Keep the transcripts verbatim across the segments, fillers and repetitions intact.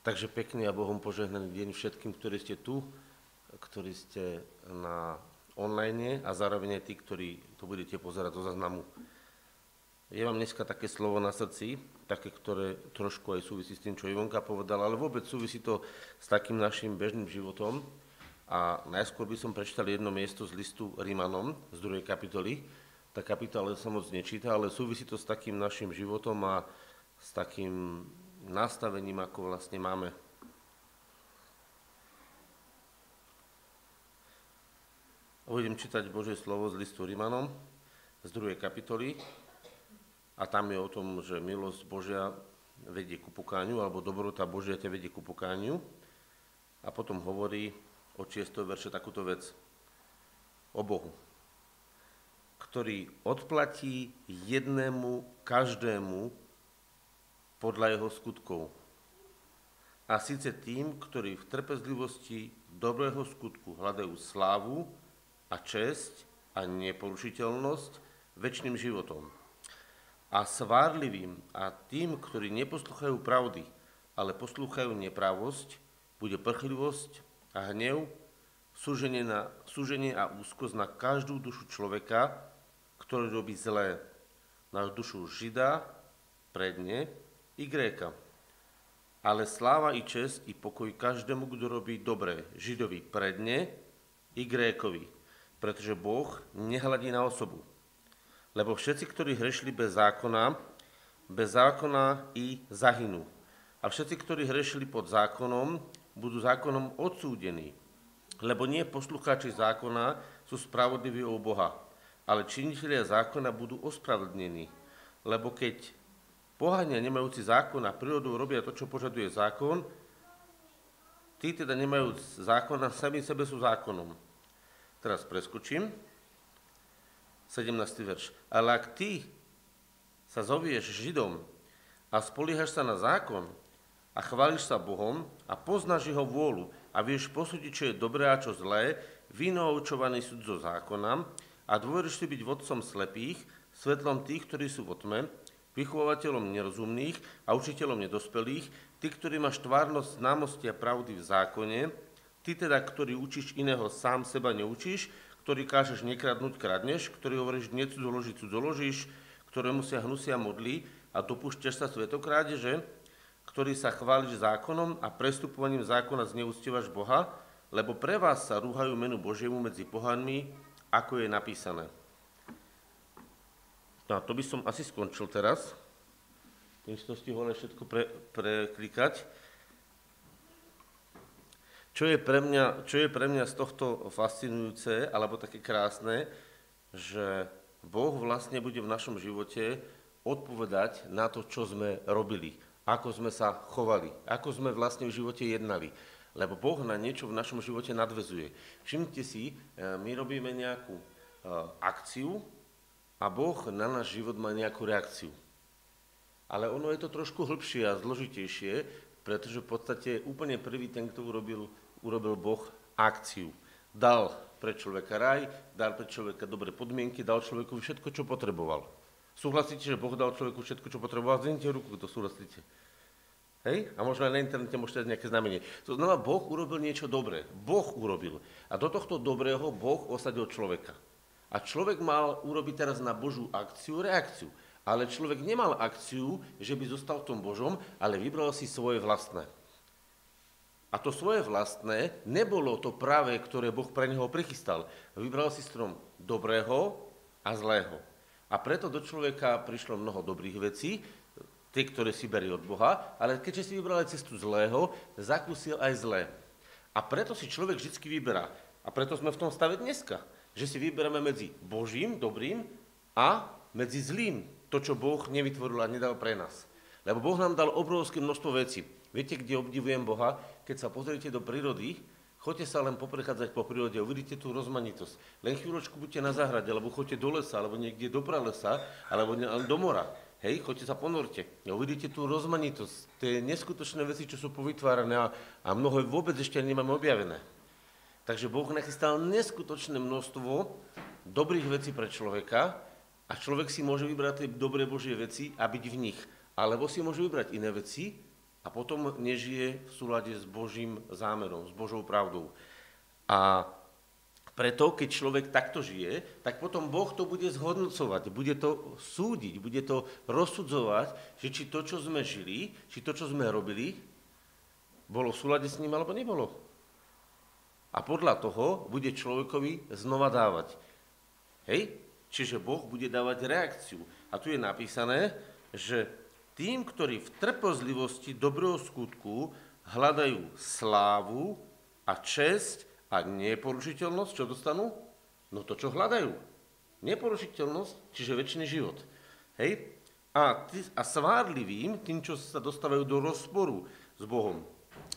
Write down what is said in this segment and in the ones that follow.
Takže pekný a Bohom požehnaný deň všetkým, ktorí ste tu, ktorí ste na online a zároveň aj tí, ktorí to budete pozerať do záznamu. Ja mám dneska také slovo na srdci, také, ktoré trošku aj súvisí s tým, čo Ivanka povedala, ale vôbec súvisí to s takým našim bežným životom. A najskôr by som prečítal jedno miesto z listu Rimanom z druhej kapitoly. Tá kapitola sa moc nečíta, ale súvisí to s takým našim životom a s takým nastavením, ako vlastne máme. Budem čítať Božie slovo z listu Rimanom z druhej kapitoly a tam je o tom, že milosť Božia vedie ku pokániu, alebo dobrota Božia te vedie ku pokániu. A potom hovorí od šiesteho verša takúto vec o Bohu, ktorý odplatí jednému každému podľa jeho skutkov. A síce tým, ktorí v trpezlivosti dobrého skutku hľadajú slávu a česť a neporušiteľnosť večným životom. A svárlivým a tým, ktorí neposlúchajú pravdy, ale poslúchajú nepravosť, bude prchlivosť a hnev, súženie, na, súženie a úzkosť na každú dušu človeka, ktorý robí zlé, na dušu Žida, predne, i Gréka. Ale sláva i česť i pokoj každému, kto robí dobré, Židovi predne i Grékovi, pretože Boh nehľadí na osobu. Lebo všetci, ktorí hrešili bez zákona, bez zákona i zahynú. A všetci, ktorí hrešili pod zákonom, budú zákonom odsúdení. Lebo nie poslucháči zákona sú spravodliví u Boha, ale činitelia zákona budú ospravedlnení. Lebo keď Pohania nemajúci zákon a prírodou robia to, čo požaduje zákon, tí teda nemajú zákona, sami sebe sú zákonom. Teraz preskočím. sedemnásty verš. Ale ak ty sa zovieš Židom a spoliehaš sa na zákon a chváliš sa Bohom a poznáš jeho vôľu a vieš posúdiť, čo je dobré a čo zlé, vynaučovaný súd zo zákona a dôveríš si byť vodcom slepých, svetlom tých, ktorí sú vo tme, vychovateľom nerozumných a učiteľom nedospelých, ty, ktorý máš tvárnosť známosti a pravdy v zákone, ty teda, ktorý učíš iného, sám seba neučíš, ktorý kážeš nekradnúť, kradneš, ktorý hovoríš necudzoložiť, cudzoložíš, ktorému sa hnusia modlí a dopúšťaš sa svetokrádeže, ktorý sa chváliš zákonom a prestupovaním zákona zneúctievaš Boha, lebo pre vás sa rúhajú menu Božiemu medzi pohanmi, ako je napísané. No to by som asi skončil teraz. Tým som stihol všetko pre, preklikať. Čo je, pre mňa, čo je pre mňa z tohto fascinujúce, alebo také krásne, že Boh vlastne bude v našom živote odpovedať na to, čo sme robili, ako sme sa chovali, ako sme vlastne v živote jednali. Lebo Boh na niečo v našom živote nadväzuje. Všimnite si, my robíme nejakú akciu, a Boh na náš život má nejakú reakciu. Ale ono je to trošku hĺbšie a zložitejšie, pretože v podstate úplne prvý ten, kto urobil, urobil Boh akciu. Dal pre človeka raj, dal pre človeka dobré podmienky, dal človeku všetko, čo potreboval. Súhlasíte, že Boh dal človeku všetko, čo potreboval? Zvinite ruku, kto súhlasíte. Hej? A možno aj na internete môžete dať nejaké znamenie. To znamená, Boh urobil niečo dobré. Boh urobil. A do tohto dobrého Boh osadil človeka. A človek mal urobiť teraz na Božú akciu reakciu. Ale človek nemal akciu, že by zostal v tom Božom, ale vybral si svoje vlastné. A to svoje vlastné nebolo to práve, ktoré Boh pre neho prichystal. Vybral si strom dobrého a zlého. A preto do človeka prišlo mnoho dobrých vecí, tie, ktoré si berie od Boha, ale keďže si vybral aj cestu zlého, zakúsil aj zlé. A preto si človek vždy vyberá. A preto sme v tom stave dneska. Že si vyberáme medzi Božím, dobrým a medzi zlým. To, čo Boh nevytvoril a nedal pre nás. Lebo Boh nám dal obrovské množstvo vecí. Viete, kde obdivujem Boha? Keď sa pozriete do prírody, choďte sa len poprechádzať po prírode, uvidíte tú rozmanitosť. Len chvíľočku buďte na záhrade, alebo choďte do lesa, alebo niekde do pralesa, alebo do mora. Hej, choďte sa ponorte. Uvidíte tú rozmanitosť. To je neskutočné veci, čo sú povytvárané a, a mnoho vôbec ešte nemáme objavené. Takže Boh nachystal neskutočné množstvo dobrých vecí pre človeka a človek si môže vybrať tie dobré Božie veci a byť v nich. Alebo si môže vybrať iné veci a potom nežije v súlade s Božím zámerom, s Božou pravdou. A preto, keď človek takto žije, tak potom Boh to bude zhodnocovať, bude to súdiť, bude to rozsudzovať, že či to, čo sme žili, či to, čo sme robili, bolo v súlade s ním, alebo nebolo. A podľa toho bude človekovi znova dávať. Hej? Čiže Boh bude dávať reakciu. A tu je napísané, že tým, ktorí v trpezlivosti dobrého skutku hľadajú slávu a česť a neporušiteľnosť, čo dostanú? No to, čo hľadajú. Neporušiteľnosť, čiže večný život. Hej? A, tý, a svárlivým, tým, čo sa dostávajú do rozporu s Bohom.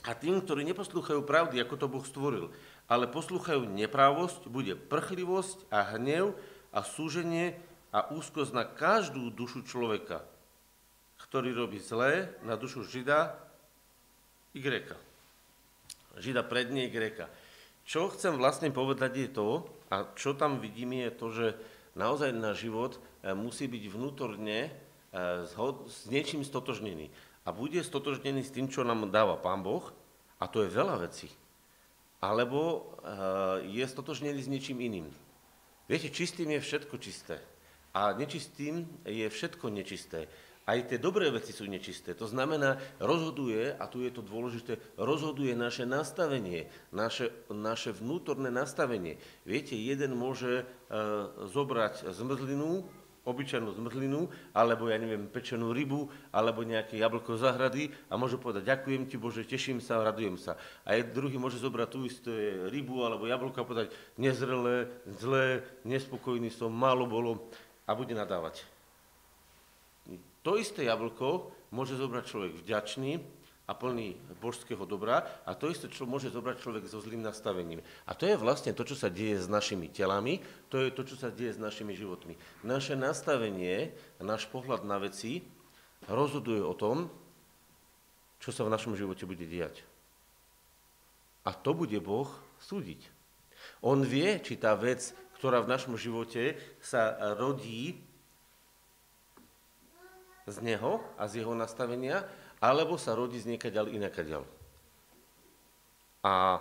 A tým, ktorí neposlúchajú pravdy, ako to Boh stvoril, ale poslúchajú nepravosť, bude prchlivosť a hnev a súženie a úzkosť na každú dušu človeka, ktorý robí zlé, na dušu Žida i Gréka. Žida predne i Gréka. Čo chcem vlastne povedať je to, a čo tam vidím je to, že naozaj náš život musí byť vnútorne s niečím stotožnený. A bude stotožnený s tým, čo nám dáva Pán Boh, a to je veľa vecí. Alebo je stotožnený s niečím iným. Viete, čistým je všetko čisté. A nečistým je všetko nečisté. Aj tie dobré veci sú nečisté. To znamená, rozhoduje, a tu je to dôležité, rozhoduje naše nastavenie, naše, naše vnútorné nastavenie. Viete, jeden môže e, zobrať zmrzlinu, obyčajnú zmrzlinu, alebo, ja neviem, pečenú rybu, alebo nejaké jablko z zahrady a môže povedať, ďakujem ti Bože, teším sa, radujem sa. A druhý môže zobrať tú istú rybu alebo jablko a povedať, nezrelé, zlé, nespokojný som, málo bolo a bude nadávať. To isté jablko môže zobrať človek vďačný a plný božského dobra a to isté, čo môže zobrať človek so zlým nastavením. A to je vlastne to, čo sa deje s našimi telami, to je to, čo sa deje s našimi životmi. Naše nastavenie, náš pohľad na veci rozhoduje o tom, čo sa v našom živote bude diať. A to bude Boh súdiť. On vie, či tá vec, ktorá v našom živote sa rodí z neho a z jeho nastavenia, alebo sa rodí z niekaďal inakaďal. A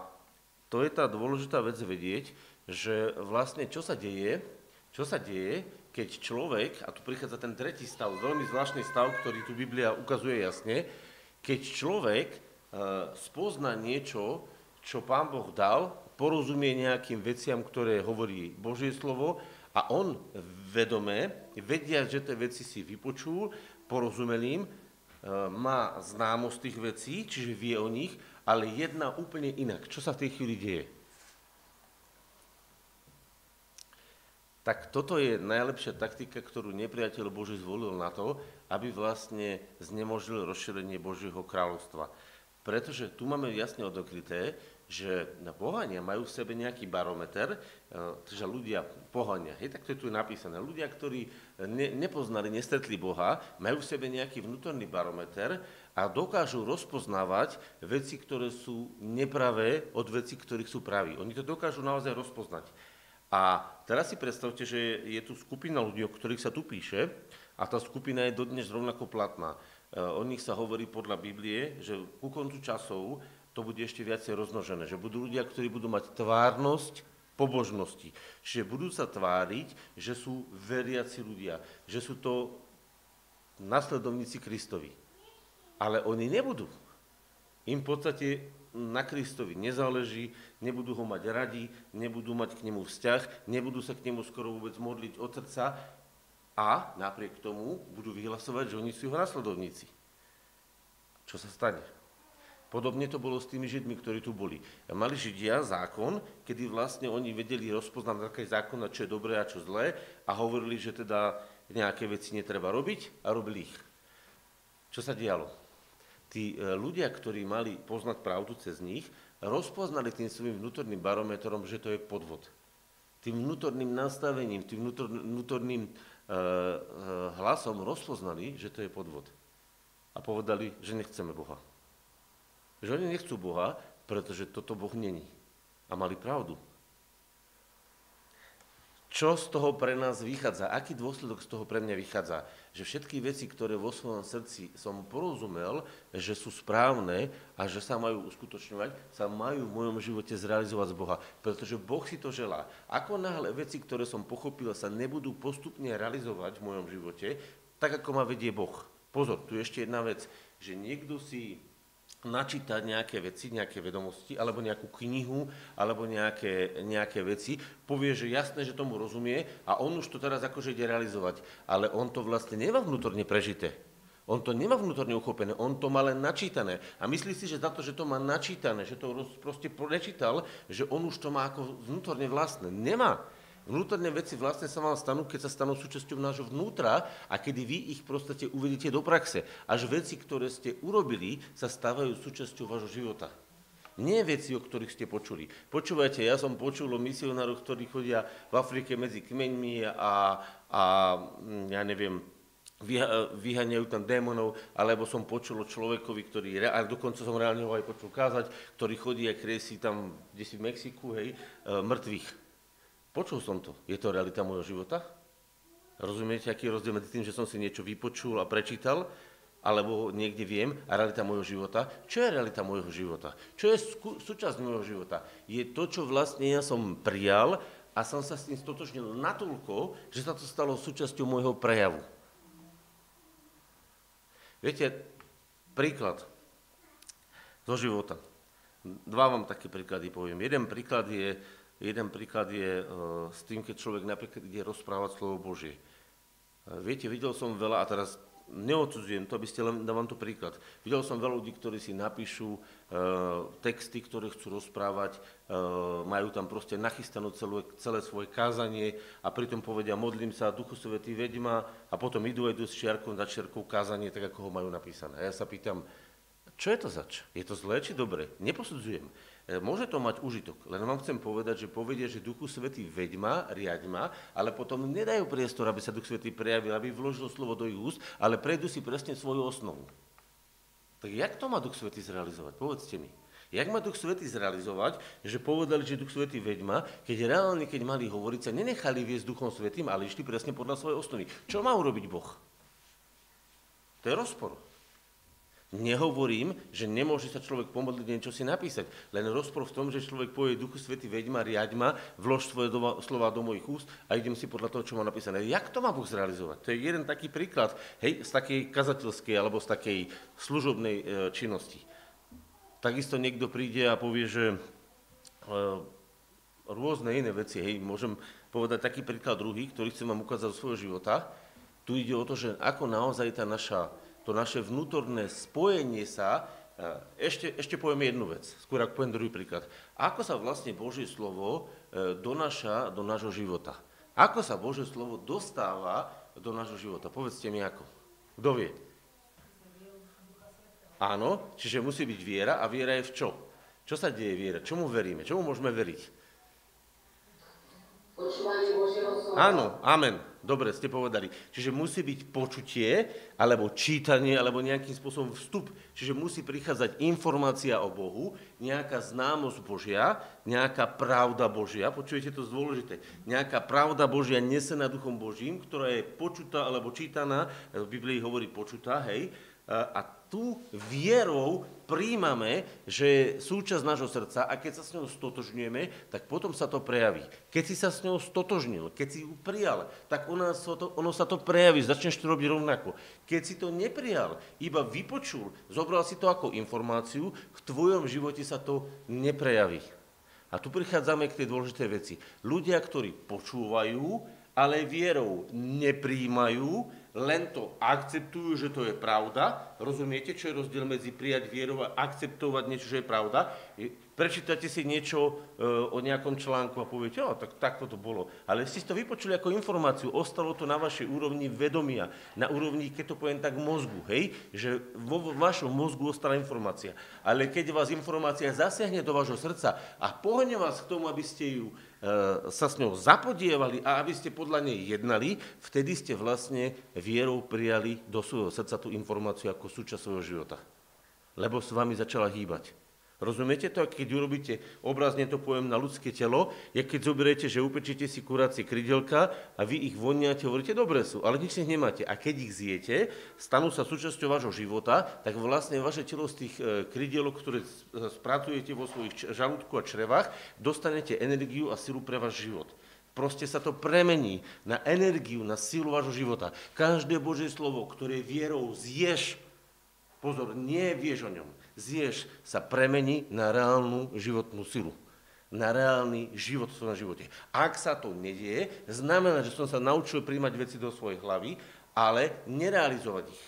to je tá dôležitá vec vedieť, že vlastne čo sa deje, čo sa deje, keď človek, a tu prichádza ten tretí stav, veľmi zvláštny stav, ktorý tu Biblia ukazuje jasne, keď človek e, spozná niečo, čo Pán Boh dal, porozumie nejakým veciam, ktoré hovorí Božie slovo, a on vedomé, vedia, že tie veci si vypočul, porozumel im, má známosť tých vecí, čiže vie o nich, ale jedná úplne inak. Čo sa v tej chvíli deje? Tak toto je najlepšia taktika, ktorú nepriateľ Boží zvolil na to, aby vlastne znemožnil rozšírenie Božieho kráľovstva. Pretože tu máme jasne odokryté, že pohania majú v sebe nejaký barometer, že ľudia pohania, hej, tak to je tu napísané, ľudia, ktorí ne, nepoznali, nestretli Boha, majú v sebe nejaký vnútorný barometer a dokážu rozpoznávať veci, ktoré sú nepravé od veci, ktorých sú praví. Oni to dokážu naozaj rozpoznať. A teraz si predstavte, že je tu skupina ľudí, o ktorých sa tu píše a tá skupina je dodnes rovnako platná. O nich sa hovorí podľa Biblie, že ku koncu časov to bude ešte viacej rozmnožené, že budú ľudia, ktorí budú mať tvárnosť pobožnosti, že budú sa tváriť, že sú veriaci ľudia, že sú to nasledovníci Kristovi. Ale oni nebudú. Im v podstate na Kristovi nezáleží, nebudú ho mať radi, nebudú mať k nemu vzťah, nebudú sa k nemu skoro vôbec modliť od srdca a napriek tomu budú vyhlasovať, že oni sú jeho nasledovníci. Čo sa stane? Podobne to bolo s tými Židmi, ktorí tu boli. Mali Židia zákon, kedy vlastne oni vedeli rozpoznať také zákona, čo je dobré a čo zlé a hovorili, že teda nejaké veci netreba robiť a robili ich. Čo sa dialo? Tí ľudia, ktorí mali poznať pravdu cez nich, rozpoznali tým svojim vnútorným barometrom, že to je podvod. Tým vnútorným nastavením, tým vnútorným hlasom rozpoznali, že to je podvod. A povedali, že nechceme Boha. Že oni nechcú Boha, pretože toto Boh není. A mali pravdu. Čo z toho pre nás vychádza? Aký dôsledok z toho pre mňa vychádza? Že všetky veci, ktoré vo svojom srdci som porozumel, že sú správne a že sa majú uskutočňovať, sa majú v mojom živote zrealizovať z Boha. Pretože Boh si to želá. Ako náhle veci, ktoré som pochopil, sa nebudú postupne realizovať v mojom živote, tak ako ma vedie Boh. Pozor, tu je ešte jedna vec, že niekto si načítať nejaké veci, nejaké vedomosti, alebo nejakú knihu, alebo nejaké, nejaké veci, povie, že jasné, že tomu rozumie a on už to teraz akože ide realizovať. Ale on to vlastne nemá vnútorne prežité. On to nemá vnútorne uchopené, on to má len načítané. A myslí si, že za to, že to má načítané, že to roz, proste prečítal, že on už to má ako vnútorne vlastné. Nemá. Vnútorné veci vlastne sa vám stanú, keď sa stanú súčasťou nášho vnútra a kedy vy ich proste uvedete do praxe. Až veci, ktoré ste urobili, sa stávajú súčasťou vášho života. Nie veci, o ktorých ste počuli. Počúvajte, ja som počul o misionároch, ktorí chodia v Afrike medzi kmeňmi a, a ja neviem, vyháňajú tam démonov, alebo som počul o človekovi, ktorý, a dokonca som reálne ho aj počul kázať, ktorý chodí a kresí tam, kde si v Mexiku, hej, mŕtvych. Počul som to. Je to realita môjho života? Rozumiete, aký je rozdiel medzi tým, že som si niečo vypočul a prečítal, alebo niekde viem, a realita môjho života? Čo je realita môjho života? Čo je súčasť môjho života? Je to, čo vlastne ja som prijal a som sa s tým stotožnil natoľko, že sa to stalo súčasťou môjho prejavu. Viete, príklad zo života. Dva vám také príklady poviem. Jeden príklad je... Jeden príklad je s tým, keď človek napríklad ide rozprávať slovo Božie. Viete, videl som veľa, a teraz neodsudzujem to, aby ste len, dávam to príklad. Videl som veľa ľudí, ktorí si napíšu e, texty, ktoré chcú rozprávať, e, majú tam proste nachystanú celé, celé svoje kázanie a pritom povedia, modlím sa, Duchu Svätý, veď ma, a potom idú aj s čiarkou za čiarkou kázanie, tak ako ho majú napísané. A ja sa pýtam, čo je to zač? Je to zlé či dobre? Neposudzujem. Môže to mať užitok, len vám chcem povedať, že povedia, že Duchu Svätý veď ma, riaď ma, ale potom nedajú priestor, aby sa Duch Svätý prejavil, aby vložil slovo do ich úst, ale prejdú si presne svoju osnovu. Tak jak to má Duch Svätý zrealizovať? Povedzte mi. Jak má Duch Svätý zrealizovať, že povedali, že Duch Svätý veď ma, keď reálne, keď mali hovoriť, sa nenechali viesť Duchom Svätým, ale išli presne podľa svojej osnovy. Čo má urobiť Boh? To je rozpor. Nehovorím, že nemôže sa človek pomodliť, niečo si napísať. Len rozpor v tom, že človek povie Duchu Svätý, veď ma, riaď ma, vlož svoje doma, slova do mojich úst a idem si podľa toho, čo mám napísané. Jak to má Boh zrealizovať? To je jeden taký príklad, hej, z takej kazateľskej alebo z takej služobnej e, činnosti. Takisto niekto príde a povie, že e, rôzne iné veci, hej, môžem povedať taký príklad druhý, ktorý chcem vám ukázať zo svojho života. Tu ide o to, že ako naozaj tá naša to naše vnútorné spojenie sa, ešte, ešte poviem jednu vec, skôr ak poviem druhý príklad. Ako sa vlastne Božie slovo donáša do nášho života? Ako sa Božie slovo dostáva do nášho života? Povedzte mi ako. Kto vie? Áno, čiže musí byť viera a viera je v čo? Čo sa deje viera? Čomu veríme? Čomu môžeme veriť? Počúvanie Božieho slova. Áno, amen. Dobre, ste povedali. Čiže musí byť počutie, alebo čítanie, alebo nejakým spôsobom vstup. Čiže musí prichádzať informácia o Bohu, nejaká známosť Božia, nejaká pravda Božia, počujete to dôležité, nejaká pravda Božia nesená Duchom Božím, ktorá je počutá alebo čítaná, v Biblii hovorí počutá, hej, a tu vierou príjmame, že je súčasť nášho srdca a keď sa s ňou stotožňujeme, tak potom sa to prejaví. Keď si sa s ňou stotožnil, keď si ju prijal, tak ono sa to, ono sa to prejaví, začneš to robiť rovnako. Keď si to neprijal, iba vypočul, zobral si to ako informáciu, v tvojom živote sa to neprejaví. A tu prichádzame k tej dôležitej veci. Ľudia, ktorí počúvajú, ale vierou nepríjmajú, len to akceptujú, že to je pravda. Rozumiete, čo je rozdiel medzi prijať vierou a akceptovať niečo, že je pravda? Prečítate si niečo e, o nejakom článku a poviete, o, tak, tak toto bolo. Ale ste si to vypočuli ako informáciu, ostalo to na vašej úrovni vedomia, na úrovni, keď to poviem tak, mozgu, hej? Že vo vašom mozgu ostala informácia. Ale keď vás informácia zasiahne do vášho srdca a pohne vás k tomu, aby ste ju sa s ňou zapodievali a aby ste podľa nej jednali, vtedy ste vlastne vierou prijali do svojho srdca tú informáciu ako súčasť svojho života. Lebo s vami začala hýbať. Rozumiete to? A keď urobíte, obrazne to poviem, na ľudské telo, je keď zoberiete, že upečíte si kurácie krydelka a vy ich voniate, hovoríte, dobre sú, ale nič z nich nemáte. A keď ich zjete, stanú sa súčasťou vášho života, tak vlastne vaše telo z tých krydelok, ktoré spracujete vo svojich žalúdku a črevách, dostanete energiu a silu pre váš život. Proste sa to premení na energiu, na silu vášho života. Každé Božie slovo, ktoré vierou zješ, pozor, nie vieš o ňom, zješ, sa premení na reálnu životnú silu. Na reálny život v svojom živote. Ak sa to nedieje, znamená, že som sa naučil príjmať veci do svojej hlavy, ale nerealizovať ich.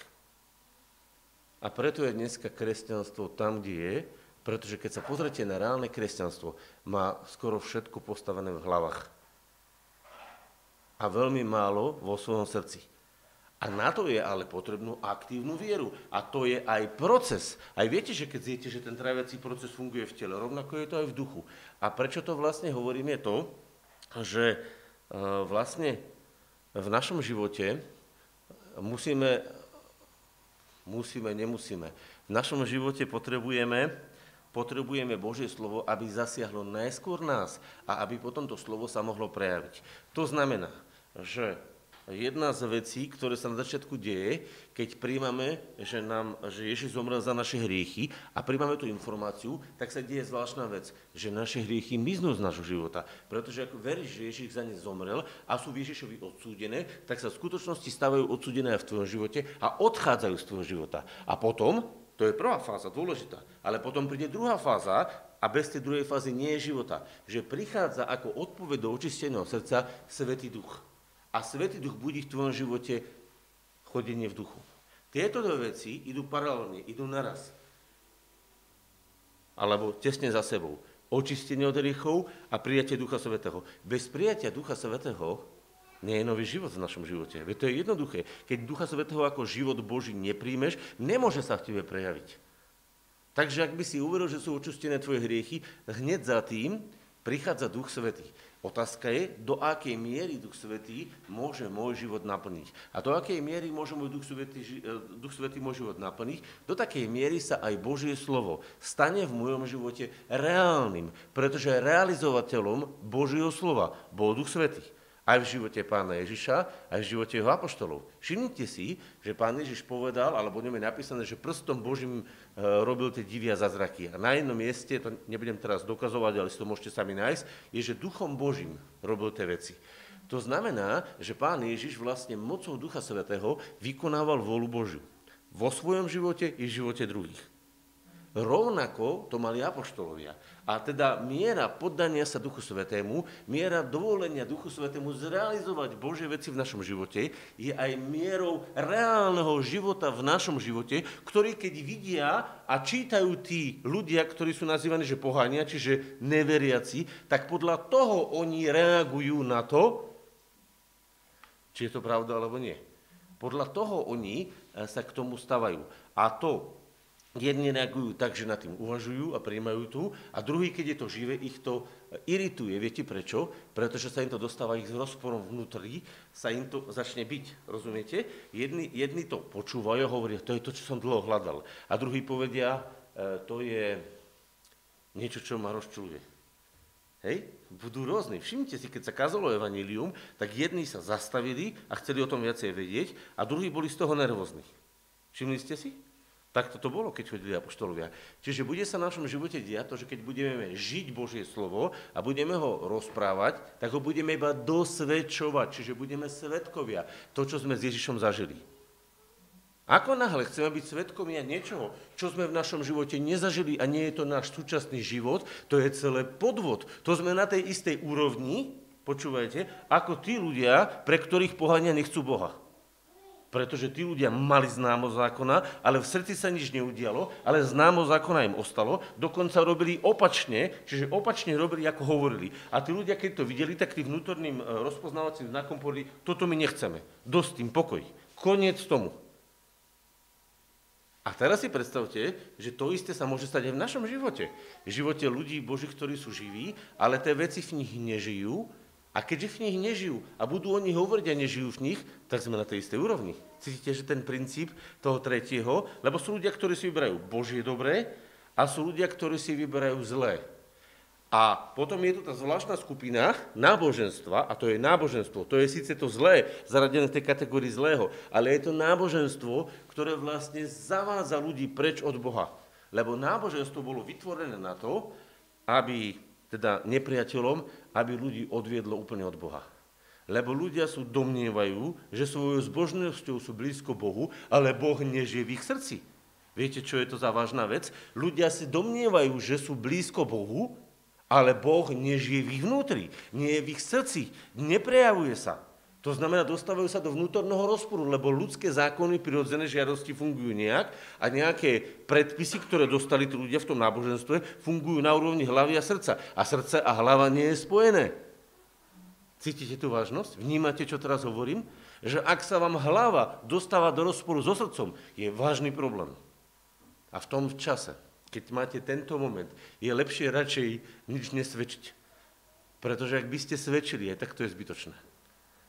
A preto je dneska kresťanstvo tam, kde je, pretože keď sa pozrete na reálne kresťanstvo, má skoro všetko postavené v hlavách. A veľmi málo vo svojom srdci. A na to je ale potrebnú aktívnu vieru. A to je aj proces. Aj viete, že keď zjete, že ten tráviací proces funguje v tele, rovnako je to aj v duchu. A prečo to vlastne hovorím je to, že vlastne v našom živote musíme, musíme, nemusíme, v našom živote potrebujeme, potrebujeme Božie slovo, aby zasiahlo najskôr nás a aby potom to slovo sa mohlo prejaviť. To znamená, že jedna z vecí, ktoré sa na začiatku deje, keď príjmame, že, nám, že Ježiš zomrel za naše hriechy a príjmame tú informáciu, tak sa deje zvláštna vec, že naše hriechy miznú z nášho života. Pretože ak veríš, že Ježiš za ne zomrel a sú v Ježišovi odsúdené, tak sa v skutočnosti stávajú odsúdené aj v tvojom živote a odchádzajú z tvojho života. A potom... To je prvá fáza, dôležitá. Ale potom príde druhá fáza a bez tej druhej fázy nie je života. Že prichádza ako odpoveď do očisteného srdca Svätý Duch. A Svätý Duch budí v tvojom živote chodenie v duchu. Tieto dve veci idú paralelne, idú naraz. Alebo tesne za sebou. Očistenie od hriechov a prijatie Ducha Svätého. Bez prijatia Ducha Svätého nie je nový život v našom živote. Veď to je jednoduché. Keď Ducha Svätého ako život Boží nepríjmeš, nemôže sa v tebe prejaviť. Takže ak by si uveril, že sú očistené tvoje hriechy, hneď za tým prichádza Duch Svätý. Otázka je, do akej miery Duch Svätý môže môj život naplniť. A do akej miery môže môj Duch Svätý, Duch Svätý môj život naplniť, do takej miery sa aj Božie slovo stane v mojom živote reálnym, pretože realizovateľom Božieho slova bol Duch Svätý. Aj v živote pána Ježiša, aj v živote jeho apoštolov. Všimnite si, že pán Ježiš povedal, alebo v ňom je napísané, že prstom Božím robil tie divy a zázraky. A na jednom mieste, to nebudem teraz dokazovať, ale si to môžete sami nájsť, je, že duchom Božím robil tie veci. To znamená, že pán Ježiš vlastne mocou Ducha Svätého vykonával vôľu Božiu. Vo svojom živote i v živote druhých. Rovnako to mali apoštolovia. A teda miera poddania sa Duchu Svätému, miera dovolenia Duchu Svätému zrealizovať Božie veci v našom živote je aj mierou reálneho života v našom živote, ktorý keď vidia a čítajú tí ľudia, ktorí sú nazývaní, že pohánia, čiže neveriaci, tak podľa toho oni reagujú na to, či je to pravda alebo nie. Podľa toho oni sa k tomu stavajú. A to... Jedni reagujú tak, že nad tým uvažujú a prijímajú tu, a druhý, keď je to živé, ich to irituje. Viete prečo? Pretože sa im to dostáva ich s rozporom vnútri, sa im to začne byť, rozumiete? Jedni, jedni to počúvajú a hovoria, to je to, čo som dlho hľadal. A druhý povedia, to je niečo, čo ma rozčuluje. Hej? Budú rôzni. Všimnite si, keď sa kázalo evanjelium, tak jedni sa zastavili a chceli o tom viacej vedieť a druhí boli z toho nervózni. Všimli ste si? Tak toto bolo, keď chodili apoštolovia. Čiže bude sa v našom živote diať to, že keď budeme žiť Božie slovo a budeme ho rozprávať, tak ho budeme iba dosvedčovať, čiže budeme svedkovia to, čo sme s Ježišom zažili. Ako náhle chceme byť svedkovia niečoho, čo sme v našom živote nezažili a nie je to náš súčasný život, to je celé podvod. To sme na tej istej úrovni, počúvajte, ako tí ľudia, pre ktorých pohania nechcú Boha. Pretože tí ľudia mali známo zákona, ale v srdci sa nič neudialo, ale známo zákona im ostalo, dokonca robili opačne, čiže opačne robili, ako hovorili. A tí ľudia, keď to videli, tak tým vnútorným rozpoznávacím znakom povedali, toto my nechceme, dosť tým pokoj, koniec tomu. A teraz si predstavte, že to isté sa môže stať aj v našom živote. V živote ľudí Boží, ktorí sú živí, ale tie veci v nich nežijú, a keďže v nich nežijú a budú oni hovoriť a nežijú v nich, tak sme na tej istej úrovni. Cítite, že ten princíp toho tretieho, lebo sú ľudia, ktorí si vyberajú Božie dobré a sú ľudia, ktorí si vyberajú zlé. A potom je tu tá zvláštna skupina náboženstva, a to je náboženstvo, to je síce to zlé, zaradené v tej kategórii zlého, ale je to náboženstvo, ktoré vlastne zavádza ľudí preč od Boha. Lebo náboženstvo bolo vytvorené na to, aby, teda nepriateľom, aby ľudí odviedlo úplne od Boha. Lebo ľudia sú domnievajú, že svojou zbožnosťou sú blízko Bohu, ale Boh nežije v ich srdci. Viete, čo je to za vážna vec? Ľudia si domnievajú, že sú blízko Bohu, ale Boh nežije v ich vnútri, nie je v ich srdci, neprejavuje sa. To znamená, dostávajú sa do vnútorného rozporu, lebo ľudské zákony, prirodzené žiadosti fungujú nejak a nejaké predpisy, ktoré dostali tí ľudia v tom náboženstve, fungujú na úrovni hlavy a srdca. A srdce a hlava nie je spojené. Cítite tú vážnosť? Vnímate, čo teraz hovorím? Že ak sa vám hlava dostáva do rozporu so srdcom, je vážny problém. A v tom čase, keď máte tento moment, je lepšie radšej nič nesvedčiť. Pretože ak by ste svedčili, aj tak to je zbytočné.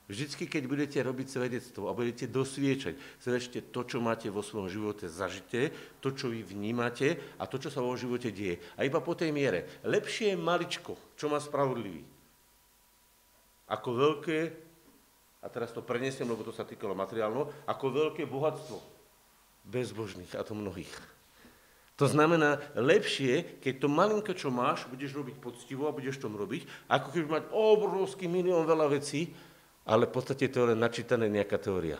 Vždycky, keď budete robiť svedectvo a budete dosviečať, svedčte to, čo máte vo svojom živote zažité, to, čo vy vnímate a to, čo sa vo živote deje. A iba po tej miere. Lepšie je maličko, čo má spravodlivý, ako veľké, a teraz to prenesiem, lebo to sa týkalo materiálno, ako veľké bohatstvo bezbožných, a to mnohých. To znamená, lepšie, keď to malinko, čo máš, budeš robiť poctivo a budeš tom robiť, ako keď mať obrovský milión veľa vecí, ale v podstate to je len načítané nejaká teória.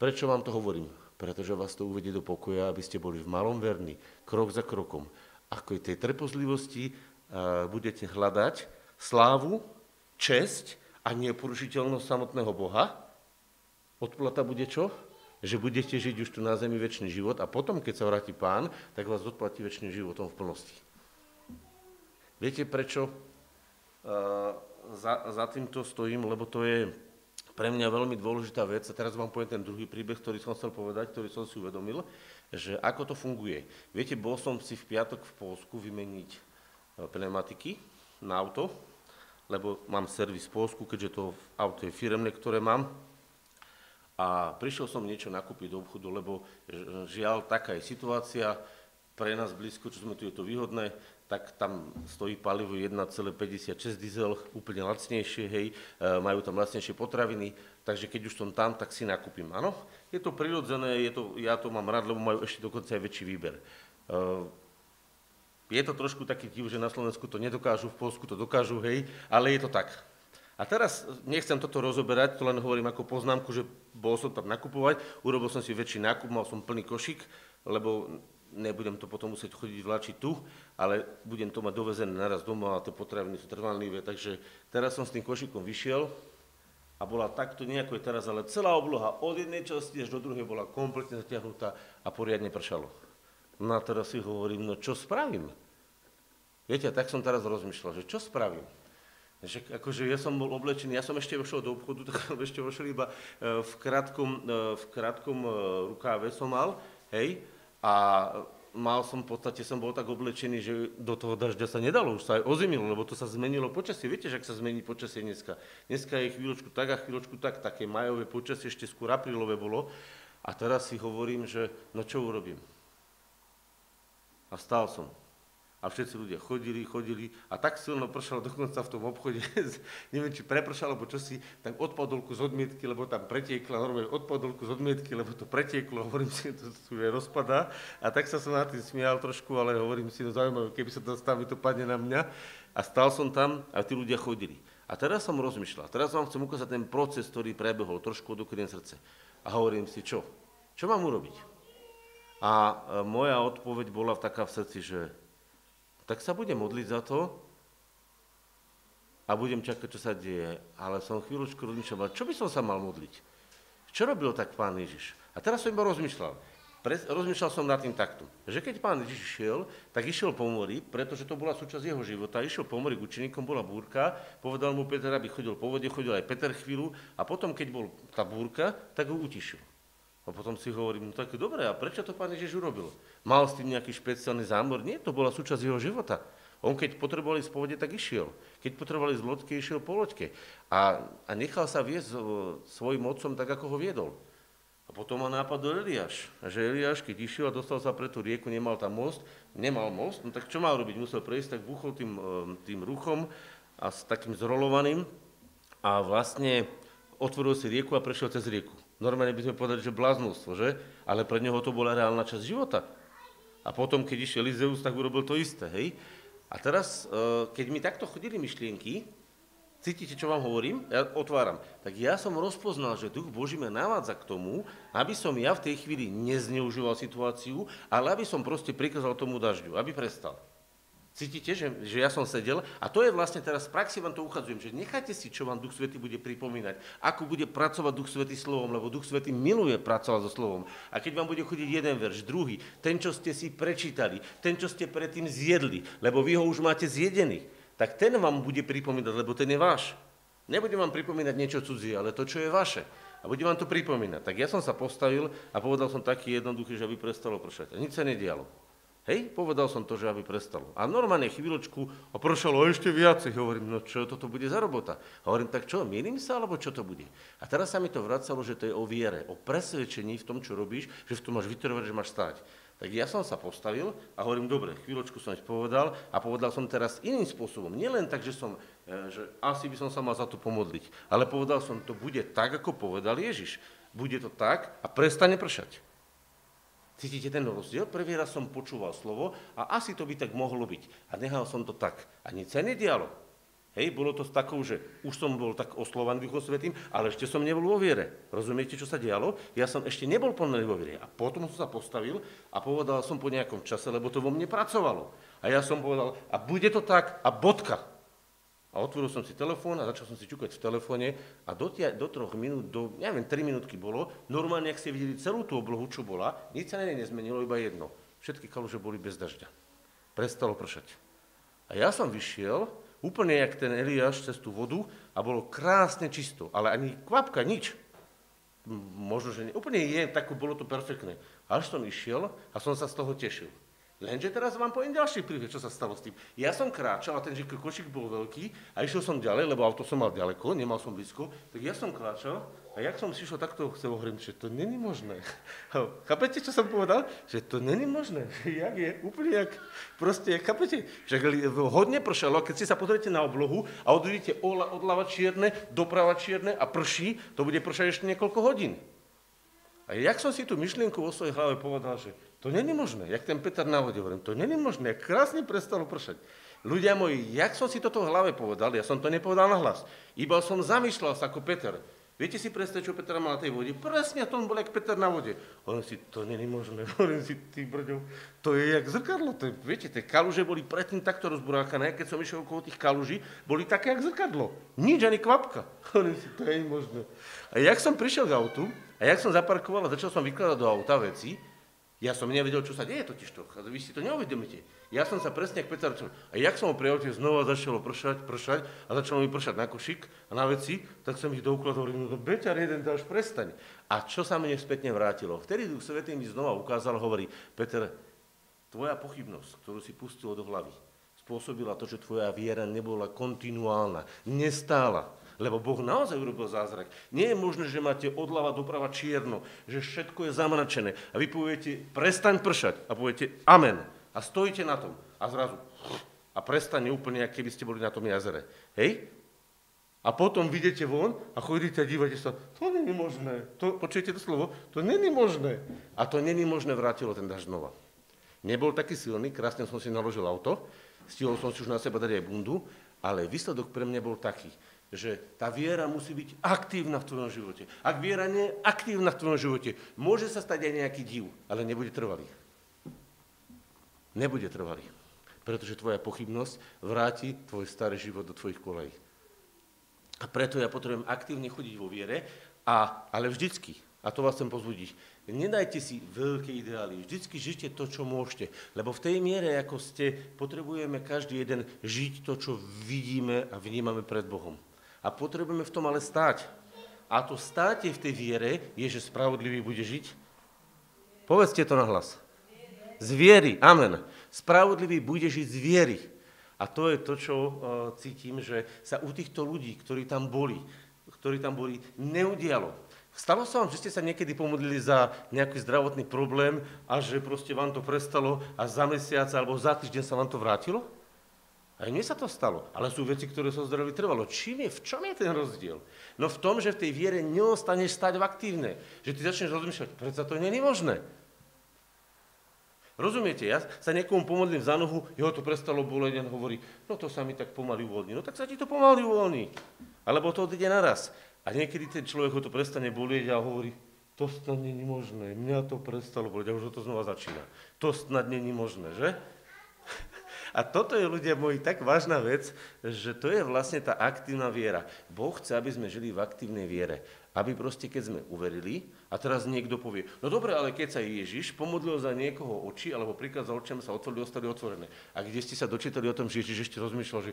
Prečo vám to hovorím? Pretože vás to uvedie do pokoja, aby ste boli v malom verní, krok za krokom. Ako tej trpezlivosti budete hľadať slávu, česť a neporušiteľnosť samotného Boha. Odplata bude čo? Že budete žiť už tu na zemi večný život a potom, keď sa vráti Pán, tak vás odplatí večným životom v plnosti. Viete, prečo Za, za týmto stojím, lebo to je pre mňa veľmi dôležitá vec. A teraz vám poviem ten druhý príbeh, ktorý som chcel povedať, ktorý som si uvedomil, že ako to funguje. Viete, bol som si v piatok v Poľsku vymeniť pneumatiky na auto, lebo mám servis v Poľsku, keďže to auto je firemné, ktoré mám. A prišiel som niečo nakúpiť do obchodu, lebo žiaľ, taká je situácia, pre nás blízko, čo sme tu, je to výhodné, tak tam stojí palivo jeden celá päťdesiatšesť diesel, úplne lacnejšie, hej, majú tam lacnejšie potraviny, takže keď už som tam, tak si nakúpim. Áno, je to prirodzené, je to, ja to mám rád, lebo majú ešte dokonca aj väčší výber. Je to trošku taký div, že na Slovensku to nedokážu, v Poľsku to dokážu, hej, ale je to tak. A teraz nechcem toto rozoberať, to len hovorím ako poznámku, že bol som tam nakupovať, urobil som si väčší nákup, mal som plný košík, lebo nebudem to potom musieť chodiť vláčiť tu, ale budem to mať dovezené naraz doma a tie potraviny sú trvanlivé. Takže teraz som s tým košíkom vyšiel a bola takto nejako je teraz, ale celá obloha od jednej časti až do druhej bola kompletne zatiahnutá a poriadne pršalo. No a teraz si hovorím, no čo spravím? Viete, tak som teraz rozmýšľal, že čo spravím? Že akože ja som bol oblečený, ja som ešte vošiel do obchodu, tak som ešte vošiel iba v krátkom, v krátkom rukáve som mal, hej, a mal som, v podstate som bol tak oblečený, že do toho dažďa sa nedalo, už sa aj ozimilo, lebo to sa zmenilo počasie. Viete, že ak sa zmení počasie dneska? Dneska je chvíľočku tak a chvíľočku tak, také majové počasie, ešte skôr aprílové bolo. A teraz si hovorím, že no čo urobím? A stál som. A všetci ľudia chodili, chodili a tak silno pršalo dokonca v tom obchode, neviem, či prepršalo, alebo čosi, tak odpadolku z odmietky, lebo tam pretiekla, normálne odpadolku z odmietky, lebo to pretieklo, hovorím si, to už aj rozpadá. A tak sa som na tým smial trošku, ale hovorím si, no zaujímavé, keby sa to staví, to padne na mňa. A stál som tam a tí ľudia chodili. A teraz som rozmýšľal, teraz vám chcem ukázať ten proces, ktorý prebehol, trošku odokriem srdce. A hovorím si, čo? Čo mám urobiť? A moja odpoveď bola taká v srdci, že tak sa budem modliť za to a budem čakať, čo sa deje. Ale som chvíľočku rozmýšľal, čo by som sa mal modliť? Čo robil tak Pán Ježiš? A teraz som iba rozmýšľal. Pre, rozmýšľal som nad tým takto, že keď Pán Ježiš šiel, tak išiel po mori, pretože to bola súčasť jeho života, išiel po mori k učeníkom, bola búrka, povedal mu Peter, aby chodil po vode, chodil aj Peter chvíľu a potom, keď bol tá búrka, tak ho utišil. A potom si hovorím, no tak je dobré, a prečo to Pán Ježiš urobil? Mal s tým nejaký špeciálny zámer? Nie, to bola súčasť jeho života. On keď potreboval ísť po vode, tak išiel. Keď potreboval ísť v loďke, išiel po loďke. A, a nechal sa viesť svojim otcom tak, ako ho viedol. A potom ma nápadol Eliáš. A že Eliáš, keď išiel a dostal sa pre tú rieku, nemal tam most, nemal most, no tak čo mal robiť? Musel prejsť, tak búchol tým, tým ruchom a s takým zrolovaným a vlastne otvoril si rieku a prešiel cez rieku. Normálne by sme povedali, že bláznostvo, že? Ale pre neho to bola reálna časť života. A potom, keď išiel Elizeus, tak urobil to isté, hej? A teraz, keď mi takto chodili myšlienky, cítite, čo vám hovorím? Ja otváram. Tak ja som rozpoznal, že Duch Boží ma navádza k tomu, aby som ja v tej chvíli nezneužíval situáciu, ale aby som proste prikázal tomu dažďu, aby prestal. Cítite, že, že ja som sedel? A to je vlastne teraz, v praxi vám to uchádzujem, že nechajte si, čo vám Duch Svätý bude pripomínať, ako bude pracovať Duch Svätý slovom, lebo Duch Svätý miluje pracovať so slovom. A keď vám bude chodiť jeden verš, druhý, ten, čo ste si prečítali, ten, čo ste predtým zjedli, lebo vy ho už máte zjedený, tak ten vám bude pripomínať, lebo ten je váš. Nebudem vám pripomínať niečo cudzie, ale to, čo je vaše. A bude vám to pripomínať. Tak ja som sa postavil a povedal som taký jednoduchý, že aby prestalo pršať. A nič sa nedialo. Hej, povedal som to, že aby prestalo. A normálne chvíľočku a pršalo ešte viacej. Hovorím, no čo toto bude za robota? Hovorím, tak čo, mýlim sa, alebo čo to bude? A teraz sa mi to vracalo, že to je o viere, o presvedčení v tom, čo robíš, že v tom máš vytrvať, že máš stáť. Tak ja som sa postavil a hovorím, dobre, chvíľočku som ich povedal a povedal som teraz iným spôsobom. Nielen tak, že som, že asi by som sa mal za to pomodliť, ale povedal som, to bude tak, ako povedal Ježiš. Bude to tak a prestane pršať. Cítite ten rozdiel? Prvý raz som počúval slovo a asi to by tak mohlo byť. A nehal som to tak. A nič sa nedialo. Hej, bolo to s takou, že už som bol tak oslovaný Duchom Svätým, ale ešte som nebol vo viere. Rozumiete, čo sa dialo? Ja som ešte nebol plný vo viere. A potom som sa postavil a povedal som po nejakom čase, lebo to vo mne pracovalo. A ja som povedal, a bude to tak a bodka. A otvoril som si telefón a začal som si čukať v telefóne a do, tia, do troch minút, do, neviem, tri minútky bolo, normálne, ak ste videli celú tú oblohu, čo bola, nič sa ne, nezmenilo, iba jedno. Všetky kaluže boli bez dažďa. Prestalo pršať. A ja som vyšiel, úplne jak ten Eliáš cez tú vodu a bolo krásne čisto, ale ani kvapka, nič. Možno, že nie, úplne je, tako bolo to perfektné. Až som išiel a som sa z toho tešil. Lenže teraz vám poviem ďalší príbeh, čo sa stalo s tým. Ja som kráčal a ten košík bol veľký a išiel som ďalej, lebo auto som mal ďaleko, nemal som blízko, tak ja som kráčal a jak som si išiel takto, chcel hovorím, že to není možné. Chápete, čo som povedal? Že to není možné. Jak je? Úplne jak. Proste, chápete? Že hodne pršalo, keď si sa pozriete na oblohu a odvidíte odľava čierne, doprava čierne a prší, to bude pršať ešte niekoľko hodín. A jak som si tú myšlienku vo svojej hlave povedal, že to není možné, jak ten Peter na vode, hovorím, to není možné, krásne prestalo pršať. Ľudia moji, jak som si toto v hlave povedal, ja som to nepovedal na hlas, iba som zamýšľal sa ako Peter. Viete si predstaviť, čo Peter mal na tej vode? Presne to bol jak Peter na vode. Hovorím si, to není možné, hovorím si, ty brďo, to je jak zrkadlo, to je, viete, tie kaluže boli predtým takto rozburákané, keď som išiel okolo tých kaluží, boli také jak zrkadlo, nič ani kvapka. Hovorím si, to je nemožné. A jak som prišiel k autu, a jak som zaparkoval a začal som vykladať do auta veci, ja som nevedel, čo sa deje totižto. Vy si to neuvedomíte. Ja som sa presne k Petarčom. A jak som ho pri aute znova začalo pršať, pršať a začalo mi pršať na košík a na veci, tak som ich doukladol, hovorím, no beťar jeden, dáš, prestaň. A čo sa mne spätne vrátilo? Vtedy Duch Svätý mi znova ukázal, hovorí, Peter, tvoja pochybnosť, ktorú si pustilo do hlavy, spôsobila to, že tvoja viera nebola kontinuálna, nestála. Lebo Boh naozaj urobil zázrak. Nie je možné, že máte odľava doprava čierno, že všetko je zamračené. A vy poviete, prestaň pršať. A poviete, amen. A stojíte na tom. A zrazu, a prestane úplne, ako keby ste boli na tom jazere. Hej? A potom vidíte von a chodíte a dívate sa, to není možné. To, počujete to slovo? To není možné. A to není možné vrátilo ten dažď znova. Nebol taký silný, krásne som si naložil auto, stihol som si už na seba dať aj bundu, ale výsledok pre mňa bol taký, že tá viera musí byť aktívna v tvojom živote. Ak viera nie je aktívna v tvojom živote, môže sa stať aj nejaký div, ale nebude trvalý. Nebude trvalý, pretože tvoja pochybnosť vráti tvoj starý život do tvojich kolejí. A preto ja potrebujem aktívne chodiť vo viere, a, ale vždycky, a to vás chcem pozbudiť, nedajte si veľké ideály, vždycky žite to, čo môžete, lebo v tej miere, ako ste, potrebujeme každý jeden žiť to, čo vidíme a vnímame pred Bohom. A potrebujeme v tom ale stáť. A to státie v tej viere je, že spravodlivý bude žiť. Povedzte to nahlas. Z viery, amen. Spravodlivý bude žiť z viery. A to je to, čo uh, cítim, že sa u týchto ľudí, ktorí tam boli, ktorí tam boli, neudialo. Stalo sa vám, že ste sa niekedy pomodlili za nejaký zdravotný problém a že proste vám to prestalo a za mesiac alebo za týždeň sa vám to vrátilo? Aj mne sa to stalo, ale sú veci, ktoré som zdraví trvalo. Čím je, v čom je ten rozdiel? No v tom, že v tej viere neostaneš stať v aktívne, že ty začneš rozmýšľať, predsa to nie je možné. Rozumiete, ja sa niekomu pomodlím za nohu, jeho to prestalo boleť, hovorí, no to sa mi tak pomaly uvoľní, no tak sa ti to pomaly uvoľní. Alebo to odíde naraz. A niekedy ten človek ho to prestane bolieť a hovorí, to snad nie je možné, mňa to prestalo boleť a už to znova začína. To snad nie je možné, že? A toto je, ľudia moji, tak vážna vec, že to je vlastne tá aktívna viera. Boh chce, aby sme žili v aktívnej viere. Aby proste, keď sme uverili, a teraz niekto povie, no dobre, ale keď sa Ježiš pomodlil za niekoho oči, alebo prikázal očiam sa otvorili, ostali otvorené. A kde ste sa dočítali o tom, že Ježiš ešte rozmýšľal, že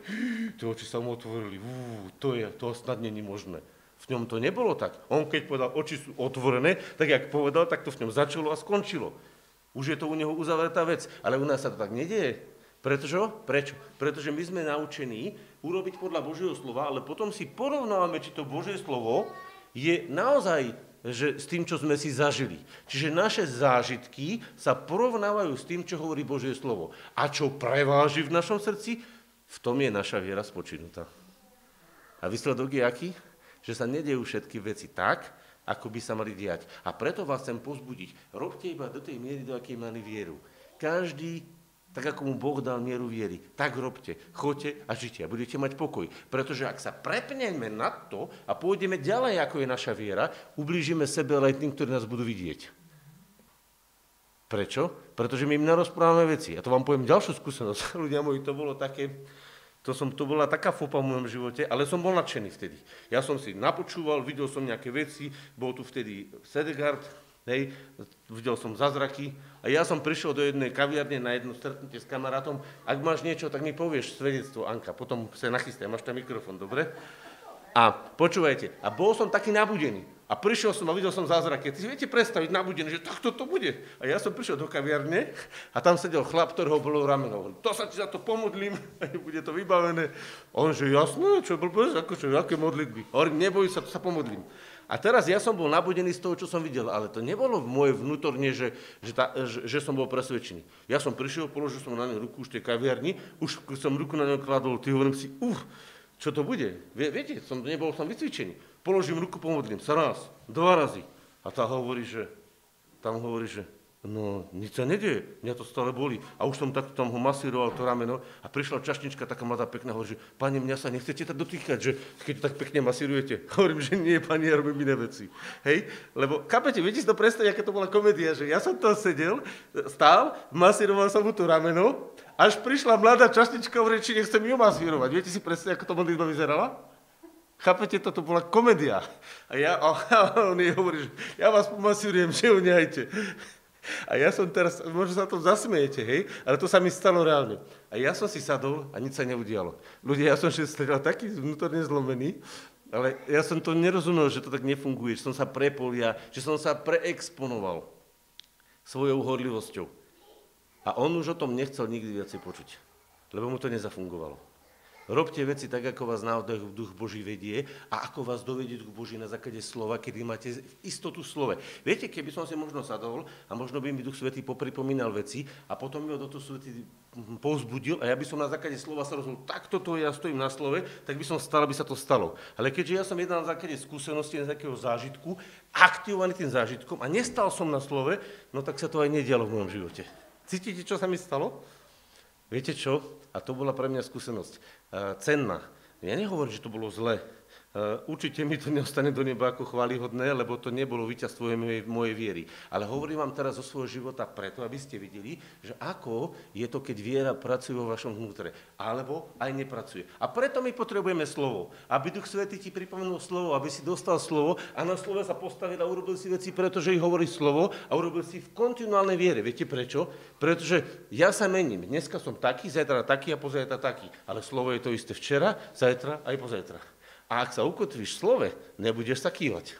tie oči sa mu otvorili, ú, to je, to snad nie je možné. V ňom to nebolo tak. On keď povedal, oči sú otvorené, tak jak povedal, tak to v ňom začalo a skončilo. Už je to u neho uzavretá vec, ale u nás sa to tak nedieje. Pretože? Prečo? Pretože my sme naučení urobiť podľa Božieho slova, ale potom si porovnávame, či to Božie slovo je naozaj že s tým, čo sme si zažili. Čiže naše zážitky sa porovnávajú s tým, čo hovorí Božie slovo. A čo preváži v našom srdci, v tom je naša viera spočinutá. A výsledok je aký? Že sa nedejú všetky veci tak, ako by sa mali diať. A preto vás chcem pozbudiť. Robte iba do tej miery, do akej mali vieru. Každý tak ako mu Boh dal mieru viery, tak robte, choďte a žite a budete mať pokoj. Pretože ak sa prepneme na to a pôjdeme ďalej, ako je naša viera, ublížime sebe aj tým, ktorí nás budú vidieť. Prečo? Pretože my im narozprávame veci. Ja to vám poviem ďalšiu skúsenosť. Ľudia moji, to bolo také, to, som, to bola taká fopa v mojom živote, ale som bol nadšený vtedy. Ja som si napočúval, videl som nejaké veci, bol tu vtedy Sedegard, hej, videl som zázraky a ja som prišiel do jednej kaviarne na jedno stretnutie s kamarátom. Ak máš niečo, tak mi povieš svedectvo, Anka, potom sa nachystaj, máš tam mikrofón, dobre? A počúvajte, a bol som taký nabudený a prišiel som a videl som zázraky. Ty si viete predstaviť nabudený, že takto to bude. A ja som prišiel do kaviarne a tam sedel chlap, ktorého bolo rameno. To sa ti za to pomodlím, bude to vybavené. A on že jasné, čo blbosť, akože, aké modlitby. Hovorím, neboj sa, to sa pomodlím. A teraz ja som bol nabudený z toho, čo som videl, ale to nebolo v moje vnútorne, že, že, tá, že, že som bol presvedčený. Ja som prišiel, položil som na ňu ruku už tej kaviarni, už som ruku na ňu kladol, ty hovorím si, uh, čo to bude? Viete, som, nebol som vycvičený. Položím ruku, pomodlím sa raz, dva razy. A tá hovorí, že, tam hovorí, že no, nič sa nedieje, mňa to stále bolí. A už som takto tam ho masíroval, to rameno, a prišla čašnička, taká mladá pekná, hovorí, že pani, mňa sa nechcete tak dotýkať, že keď to tak pekne masírujete. Hovorím, že nie, pani, ja robím iné veci. Hej, lebo kapete, viete si to predstaviť, aká to bola komédia, že ja som tam sedel, stál, masíroval som mu to rameno, až prišla mladá čašnička, hovorí, či nechcem ju masírovať. Viete si predstaviť, ako to modlitba vyzerala? Chápete, toto bola komédia. A ja, a on jej hovorí, že ja vás pomasírujem, že ju nehajte. A ja som teraz, možno sa to zasmiejete, hej, ale to sa mi stalo reálne. A ja som si sadol a nič sa neudialo. Ľudia, ja som šestel taký vnútorne zlomený, ale ja som to nerozumel, že to tak nefunguje, že som sa prepolia, že som sa preexponoval svojou horlivosťou. A on už o tom nechcel nikdy viacej počuť, lebo mu to nezafungovalo. Robte veci tak, ako vás naozaj duch Boží vedie a ako vás dovedie duch Boží na základe slova, kedy máte istotu slove. Viete, keby som si možno sadol a možno by mi Duch Svätý popripomínal veci a potom mi ho do toho Svätý povzbudil a ja by som na základe slova sa rozhodol, tak toto ja stojím na slove, tak by som stal, aby sa to stalo. Ale keďže ja som jednal na základe skúsenosti, na takého zážitku, aktivovaný tým zážitkom a nestal som na slove, no tak sa to aj nedialo v mojom živote. Cítite, čo sa mi stalo? Viete čo? A to bola pre mňa skúsenosť e, cenná. Ja nehovorím, že to bolo zle. E, určite mi to neostane do neba ako chválihodné, lebo to nebolo víťazstvo mojej, mojej viery. Ale hovorím vám teraz o svojho života preto, aby ste videli, že ako je to, keď viera pracuje vo vašom vnútre, alebo aj nepracuje. A preto my potrebujeme slovo. Aby Duch Svätý ti pripomenul slovo, aby si dostal slovo a na slove sa postavil a urobil si veci, pretože ich hovorí slovo a urobil si v kontinuálnej viere. Viete prečo? Pretože ja sa mením. Dneska som taký, zajtra taký a pozajtra taký. Ale slovo je to isté včera, zajtra aj pozajtra. A ak sa ukotvíš v slove, nebudeš sa kývať.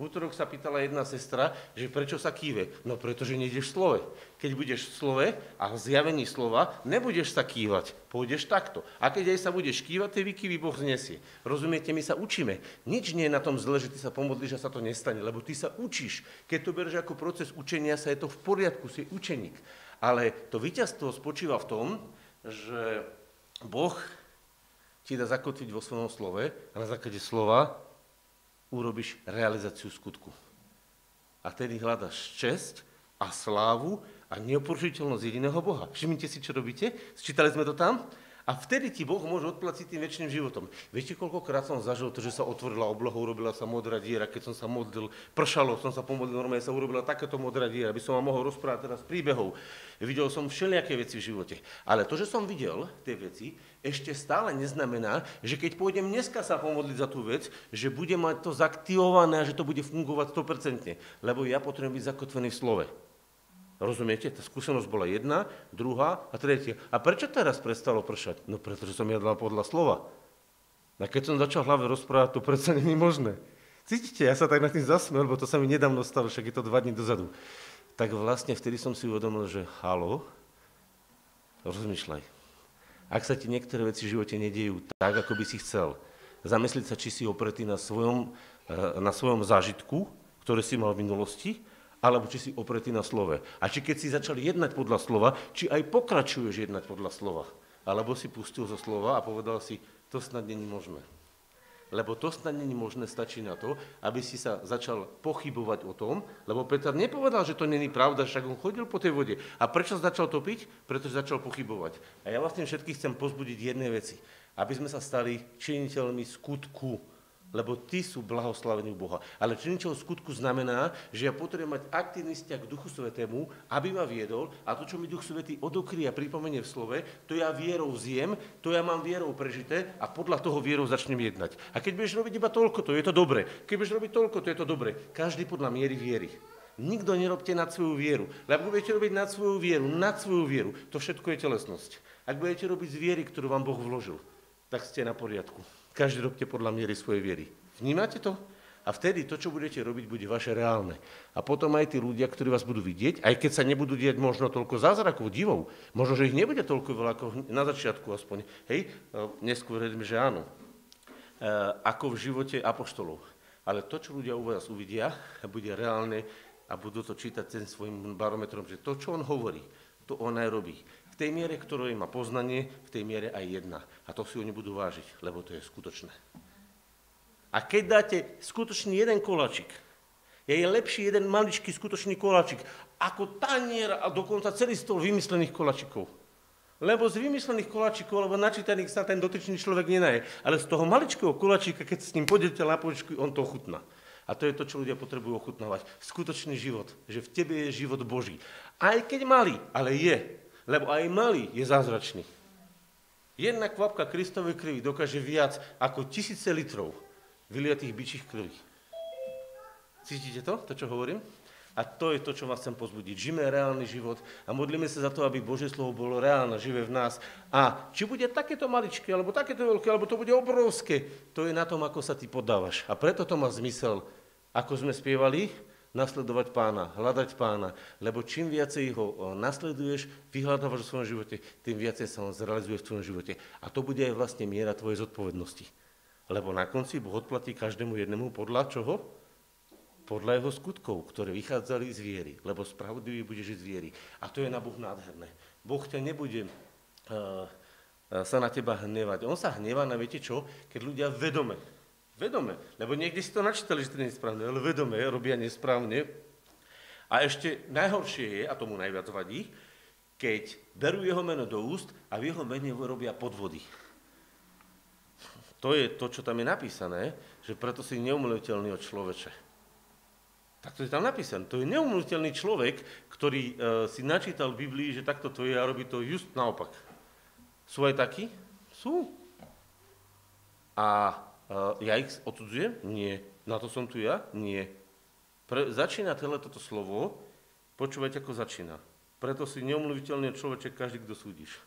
V útorok sa pýtala jedna sestra, že prečo sa kýve. No pretože nejdeš v slove. Keď budeš v slove a v zjavení slova, nebudeš sa kývať, pôjdeš takto. A keď aj sa budeš kývať, tie výkyvy Boh znesie. Rozumiete, my sa učíme. Nič nie je na tom zle, že ty sa pomodlíš a sa to nestane, lebo ty sa učíš. Keď to bereš ako proces učenia, sa je to v poriadku, si učeník. Ale to víťazstvo spočíva v tom, že Boh ti dá zakotviť vo svojom slove a na základe slova urobíš realizáciu skutku. A tedy hľadaš česť a slávu a neoporušiteľnosť jediného Boha. Všimnite si, čo robíte? Sčítali sme to tam? A vtedy ti Boh môže odplatiť tým večným životom. Viete, koľkokrát som zažil to, že sa otvorila obloha, urobila sa modrá diera, keď som sa modlil, pršalo, som sa pomodlil, normálne sa urobila takáto modrá diera, aby som vám mohol rozprávať teraz príbehov. Videl som všelijaké veci v živote. Ale to, že som videl tie veci, ešte stále neznamená, že keď pôjdem dneska sa pomodliť za tú vec, že budem mať to zaktivované a že to bude fungovať sto percent. Lebo ja potrebujem byť zakotvený v slove. Rozumiete? Tá skúsenosť bola jedna, druhá a tretia. A prečo teraz prestalo pršať? No pretože som jedlal podľa slova. A keď som začal hlave rozprávať, to predsa nie je možné. Cítite, ja sa tak na tým zasmiel, lebo to sa mi nedávno stalo, však je to dva dní dozadu. Tak vlastne vtedy som si uvedomil, že haló, rozmýšľaj. Ak sa ti niektoré veci v živote nedejú tak, ako by si chcel, zamysliť sa, či si opretý na svojom, na svojom zážitku, ktoré si mal v minulosti, alebo či si opretý na slove. A či keď si začal jednať podľa slova, či aj pokračuješ jednať podľa slova. Alebo si pustil zo slova a povedal si, to snad není možné. Lebo to snad není možné, stačí na to, aby si sa začal pochybovať o tom, lebo Peter nepovedal, že to není pravda, však on chodil po tej vode. A prečo začal topiť? Pretože začal pochybovať. A ja vlastne všetkých chcem pozbudiť jednej veci. Aby sme sa stali činiteľmi skutku, lebo tí sú blahoslavení Boha. Ale činiteľ skutku znamená, že ja potrebujem mať aktívny vzťah k Duchu Svätému, aby ma viedol a to, čo mi Duch Svätý odokrie a pripomenie v slove, to ja vierou zjem, to ja mám vierou prežité a podľa toho vierou začnem jednať. A keď budeš robiť iba toľko, to je to dobre. Keď budeš robiť toľko, to je to dobre. Každý podľa miery viery. Nikto nerobte nad svoju vieru, lebo budete robiť nad svoju vieru, nad svoju vieru. To všetko je telesnosť. Ak budete robiť z viery, ktorú vám Boh vložil, tak ste na poriadku. Každý robte podľa miery svojej viery. Vnímate to? A vtedy to, čo budete robiť, bude vaše reálne. A potom aj tí ľudia, ktorí vás budú vidieť, aj keď sa nebudú diať možno toľko zázrakov, divov, možno, že ich nebude toľko veľa ako na začiatku aspoň. Hej, neskôr vedme, že áno. E, ako v živote apoštolov. Ale to, čo ľudia u vás uvidia, bude reálne a budú to čítať ten svojim barometrom, že to, čo on hovorí, to on aj robí. V tej miere, ktorej má poznanie, v tej miere aj jedna. A to si oni budú vážiť, lebo to je skutočné. A keď dáte skutočný jeden koláčik, je lepší jeden maličký skutočný koláčik, ako tanier a dokonca celý stôl vymyslených koláčikov. Lebo z vymyslených koláčikov, alebo načítaných sa ten dotyčný človek nenaje. Ale z toho maličkého koláčika, keď s ním podelíte lapovičku, on to ochutná. A to je to, čo ľudia potrebujú ochutnávať. Skutočný život, že v tebe je život Boží. Aj keď malý, ale je. Lebo aj malý je zázračný. Jedna kvapka Kristovej krvi dokáže viac ako tisíce litrov vyliatých bičích krví. Cítite to, to, čo hovorím? A to je to, čo vás chcem pozbudiť. Žijeme reálny život a modlíme sa za to, aby Božie slovo bolo reálne, živé v nás. A či bude takéto maličké, alebo takéto veľké, alebo to bude obrovské, to je na tom, ako sa ty podávaš. A preto to má zmysel, ako sme spievali, nasledovať Pána, hľadať Pána, lebo čím viacej ho nasleduješ, vyhľadávaš v svojom živote, tým viacej sa on zrealizuje v tvojom živote. A to bude aj vlastne miera tvojej zodpovednosti. Lebo na konci Boh odplatí každému jednému podľa čoho? Podľa jeho skutkov, ktoré vychádzali z viery, lebo spravodlivý bude žiť z viery. A to je na Boh nádherné. Boh ťa nebude uh, sa na teba hnevať. On sa hnevá na, viete čo, keď ľudia vedome Vedome, lebo niekde si to načítali, že to nie je správne, ale vedome robia nesprávne. A ešte najhoršie je, a tomu najviac vadí, keď berú jeho meno do úst a v jeho mene robia podvody. To je to, čo tam je napísané, že preto si neumiliteľný od človeče. Tak to je tam napísané. To je neumiliteľný človek, ktorý e, si načítal v Biblii, že takto to je a robí to just naopak. Sú aj takí? Sú. A ja ich odsudzujem? Nie. Na to som tu ja? Nie. Pre, začína toto slovo, počúvať, ako začína. Preto si neumluviteľný človeček každý, kto súdiš.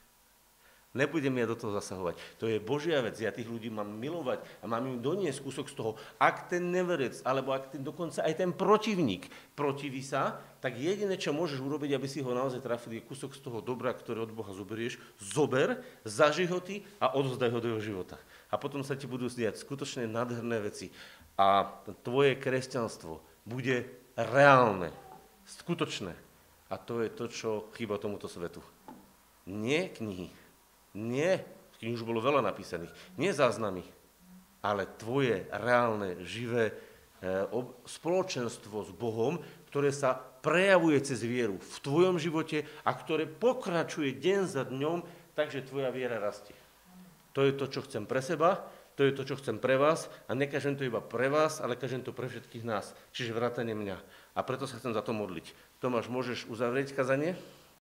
Nebudem ja do toho zasahovať. To je Božia vec, ja tých ľudí mám milovať a mám im doniesť kúsok z toho. Ak ten neverec, alebo ak ten dokonca aj ten protivník protiví sa, tak jediné, čo môžeš urobiť, aby si ho naozaj trafil, je kúsok z toho dobra, ktoré od Boha zoberieš, zober, zaži ho ty a odovzdaj ho do jeho života. A potom sa ti budú diať skutočne nádherné veci. A tvoje kresťanstvo bude reálne, skutočné. A to je to, čo chýba tomuto svetu. Nie knihy. Nie, kým už bolo veľa napísaných, nie záznamy, ale tvoje reálne, živé e, ob, spoločenstvo s Bohom, ktoré sa prejavuje cez vieru v tvojom živote a ktoré pokračuje deň za dňom, takže tvoja viera rastie. To je to, čo chcem pre seba, to je to, čo chcem pre vás a nekažem to iba pre vás, ale kažem to pre všetkých nás, čiže vrátane mňa. A preto sa chcem za to modliť. Tomáš, môžeš uzavrieť kazanie?